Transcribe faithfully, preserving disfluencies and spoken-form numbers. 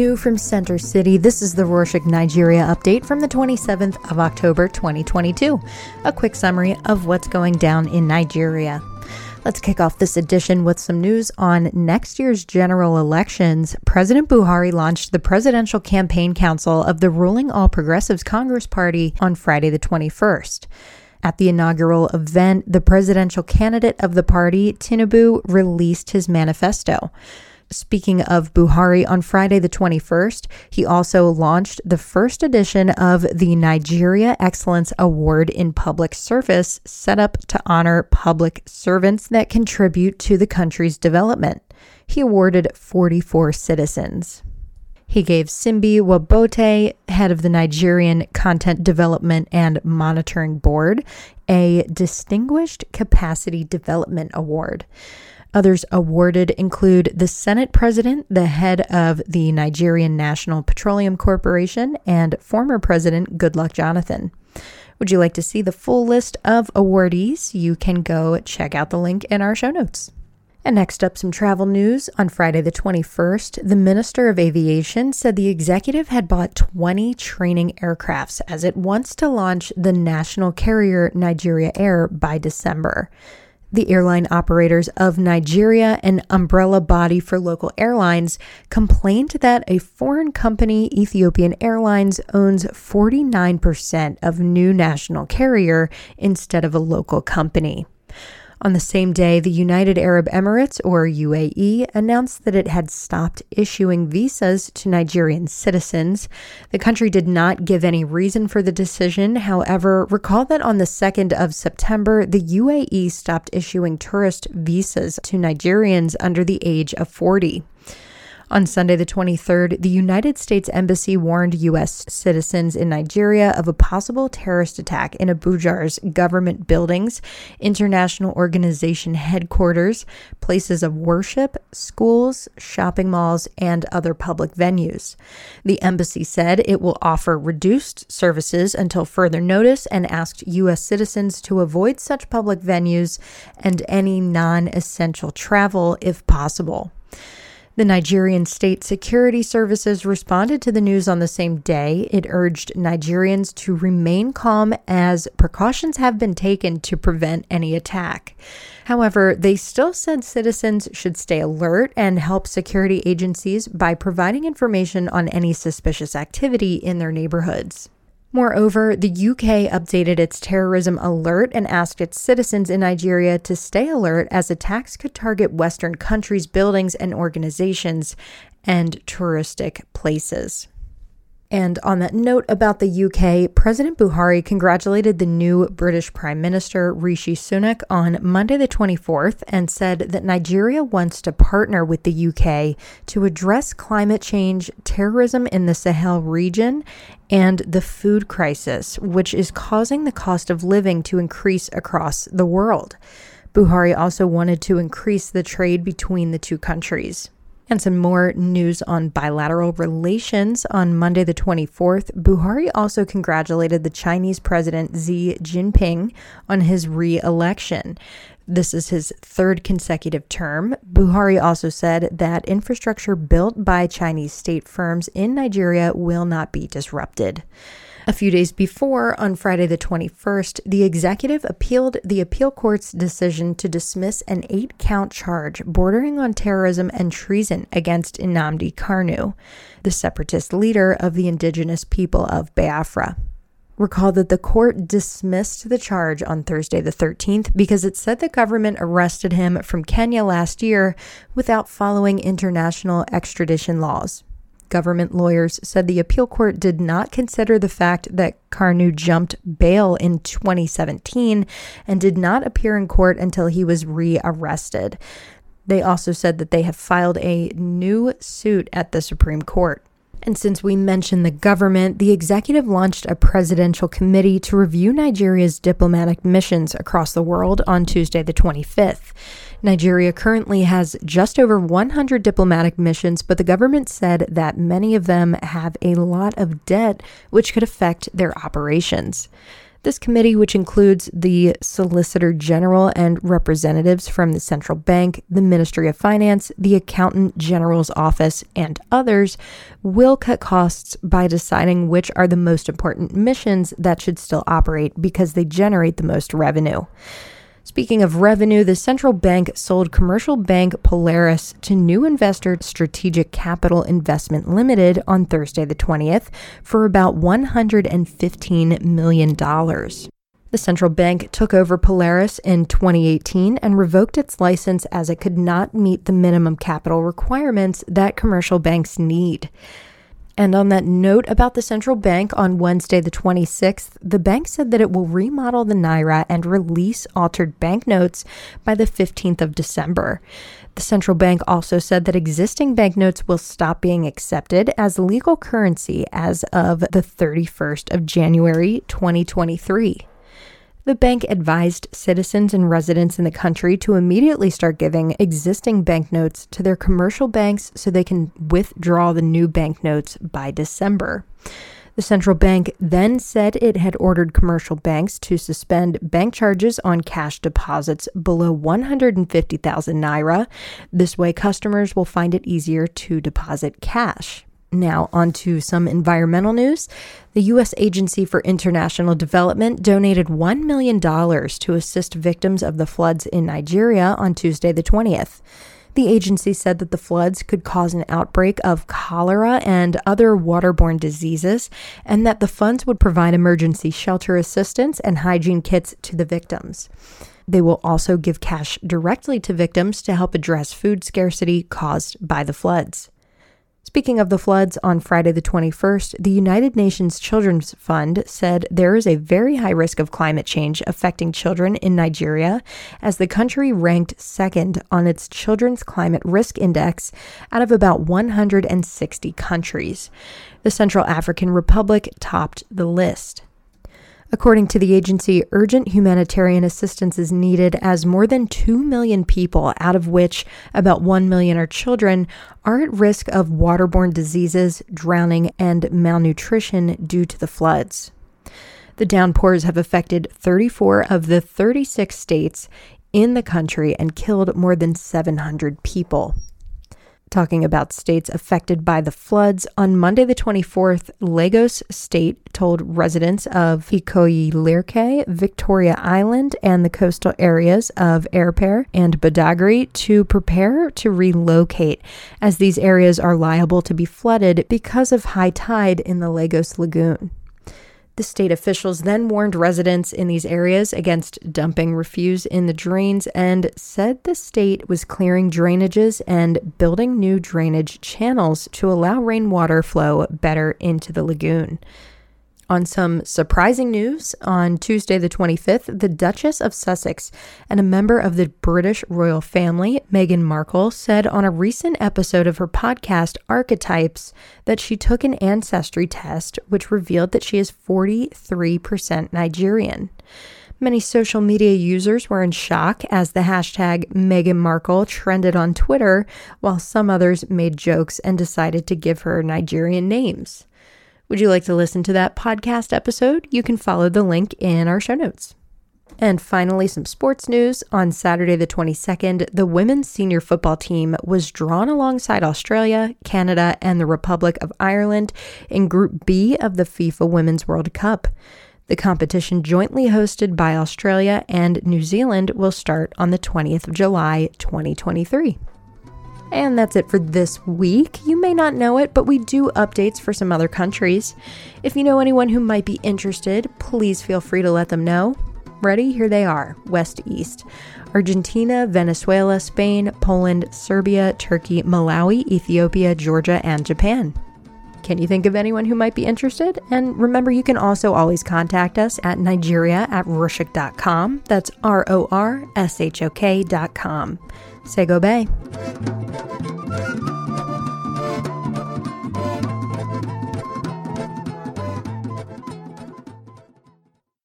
new from Center City, this is the Rorschach Nigeria update from the twenty-seventh of October twenty twenty-two. A quick summary of what's going down in Nigeria. Let's kick off this edition with some news on next year's general elections. President Buhari launched the Presidential Campaign Council of the ruling All Progressives Congress Party on Friday the twenty-first. At the inaugural event, the presidential candidate of the party, Tinubu, released his manifesto. Speaking of Buhari, on Friday the twenty-first, he also launched the first edition of the Nigeria Excellence Award in Public Service, set up to honor public servants that contribute to the country's development. He awarded forty-four citizens. He gave Simbi Wabote, head of the Nigerian Content Development and Monitoring Board, a Distinguished Capacity Development Award. Others awarded include the Senate President, the head of the Nigerian National Petroleum Corporation, and former President Goodluck Jonathan. Would you like to see the full list of awardees? You can go check out the link in our show notes. And next up, some travel news. On Friday the twenty-first, the Minister of Aviation said the executive had bought twenty training aircrafts as it wants to launch the national carrier Nigeria Air by December. The airline operators of Nigeria, an umbrella body for local airlines, complained that a foreign company, Ethiopian Airlines, owns forty-nine percent of new national carrier instead of a local company. On the same day, the United Arab Emirates, or U A E, announced that it had stopped issuing visas to Nigerian citizens. The country did not give any reason for the decision. However, recall that on the second of September, the U A E stopped issuing tourist visas to Nigerians under the age of forty. On Sunday the twenty-third, the United States Embassy warned U S citizens in Nigeria of a possible terrorist attack in Abuja's government buildings, international organization headquarters, places of worship, schools, shopping malls, and other public venues. The embassy said it will offer reduced services until further notice and asked U S citizens to avoid such public venues and any non-essential travel if possible. The Nigerian State Security Services responded to the news on the same day. It urged Nigerians to remain calm as precautions have been taken to prevent any attack. However, they still said citizens should stay alert and help security agencies by providing information on any suspicious activity in their neighborhoods. Moreover, the U K updated its terrorism alert and asked its citizens in Nigeria to stay alert as attacks could target Western countries, buildings and organizations, and touristic places. And on that note about the U K, President Buhari congratulated the new British Prime Minister Rishi Sunak on Monday the twenty-fourth and said that Nigeria wants to partner with the U K to address climate change, terrorism in the Sahel region, and the food crisis, which is causing the cost of living to increase across the world. Buhari also wanted to increase the trade between the two countries. And some more news on bilateral relations. On Monday the twenty-fourth, Buhari also congratulated the Chinese President Xi Jinping on his re-election. This is his third consecutive term. Buhari also said that infrastructure built by Chinese state firms in Nigeria will not be disrupted. A few days before, on Friday the twenty-first, the executive appealed the appeal court's decision to dismiss an eight-count charge bordering on terrorism and treason against Inamdi Kanu, the separatist leader of the Indigenous People of Biafra. Recall that the court dismissed the charge on Thursday the thirteenth because it said the government arrested him from Kenya last year without following international extradition laws. Government lawyers said the appeal court did not consider the fact that Kanu jumped bail in twenty seventeen and did not appear in court until he was re-arrested. They also said that they have filed a new suit at the Supreme Court. And since we mentioned the government, the executive launched a presidential committee to review Nigeria's diplomatic missions across the world on Tuesday the twenty-fifth. Nigeria currently has just over one hundred diplomatic missions, but the government said that many of them have a lot of debt, which could affect their operations. This committee, which includes the Solicitor General and representatives from the Central Bank, the Ministry of Finance, the Accountant General's Office, and others, will cut costs by deciding which are the most important missions that should still operate because they generate the most revenue. Speaking of revenue, the central bank sold commercial bank Polaris to new investor Strategic Capital Investment Limited on Thursday the twentieth for about one hundred fifteen million dollars. The central bank took over Polaris in twenty eighteen and revoked its license as it could not meet the minimum capital requirements that commercial banks need. And on that note about the central bank, on Wednesday the twenty-sixth, the bank said that it will remodel the Naira and release altered banknotes by the fifteenth of December. The central bank also said that existing banknotes will stop being accepted as legal currency as of the thirty-first of January twenty twenty-three. The bank advised citizens and residents in the country to immediately start giving existing banknotes to their commercial banks so they can withdraw the new banknotes by December. The central bank then said it had ordered commercial banks to suspend bank charges on cash deposits below one hundred fifty thousand naira. This way, customers will find it easier to deposit cash. Now, on to some environmental news. The U S Agency for International Development donated one million dollars to assist victims of the floods in Nigeria on Tuesday the twentieth. The agency said that the floods could cause an outbreak of cholera and other waterborne diseases, and that the funds would provide emergency shelter assistance and hygiene kits to the victims. They will also give cash directly to victims to help address food scarcity caused by the floods. Speaking of the floods, on Friday the twenty-first, the United Nations Children's Fund said there is a very high risk of climate change affecting children in Nigeria, as the country ranked second on its Children's Climate Risk Index out of about one hundred sixty countries. The Central African Republic topped the list. According to the agency, urgent humanitarian assistance is needed as more than two million people, out of which about one million are children, are at risk of waterborne diseases, drowning, and malnutrition due to the floods. The downpours have affected thirty-four of the thirty-six states in the country and killed more than seven hundred people. Talking about states affected by the floods, on Monday the twenty-fourth, Lagos State told residents of Ikoyi-Lirke, Victoria Island, and the coastal areas of Erpere and Badagry to prepare to relocate, as these areas are liable to be flooded because of high tide in the Lagos Lagoon. The state officials then warned residents in these areas against dumping refuse in the drains and said the state was clearing drainages and building new drainage channels to allow rainwater flow better into the lagoon. On some surprising news, on Tuesday the twenty-fifth, the Duchess of Sussex and a member of the British royal family, Meghan Markle, said on a recent episode of her podcast, Archetypes, that she took an ancestry test which revealed that she is forty-three percent Nigerian. Many social media users were in shock as the hashtag Meghan Markle trended on Twitter, while some others made jokes and decided to give her Nigerian names. Would you like to listen to that podcast episode? You can follow the link in our show notes. And finally, some sports news. On Saturday the twenty-second, the women's senior football team was drawn alongside Australia, Canada, and the Republic of Ireland in Group B of the FIFA Women's World Cup. The competition, jointly hosted by Australia and New Zealand, will start on the twentieth of July, twenty twenty-three. And that's it for this week. You may not know it, but we do updates for some other countries. If you know anyone who might be interested, please feel free to let them know. Ready? Here they are, west to east. Argentina, Venezuela, Spain, Poland, Serbia, Turkey, Malawi, Ethiopia, Georgia, and Japan. Can you think of anyone who might be interested? And remember, you can also always contact us at Nigeria at Rorschach dot com. That's R O R S H O K dot com. Say go bay.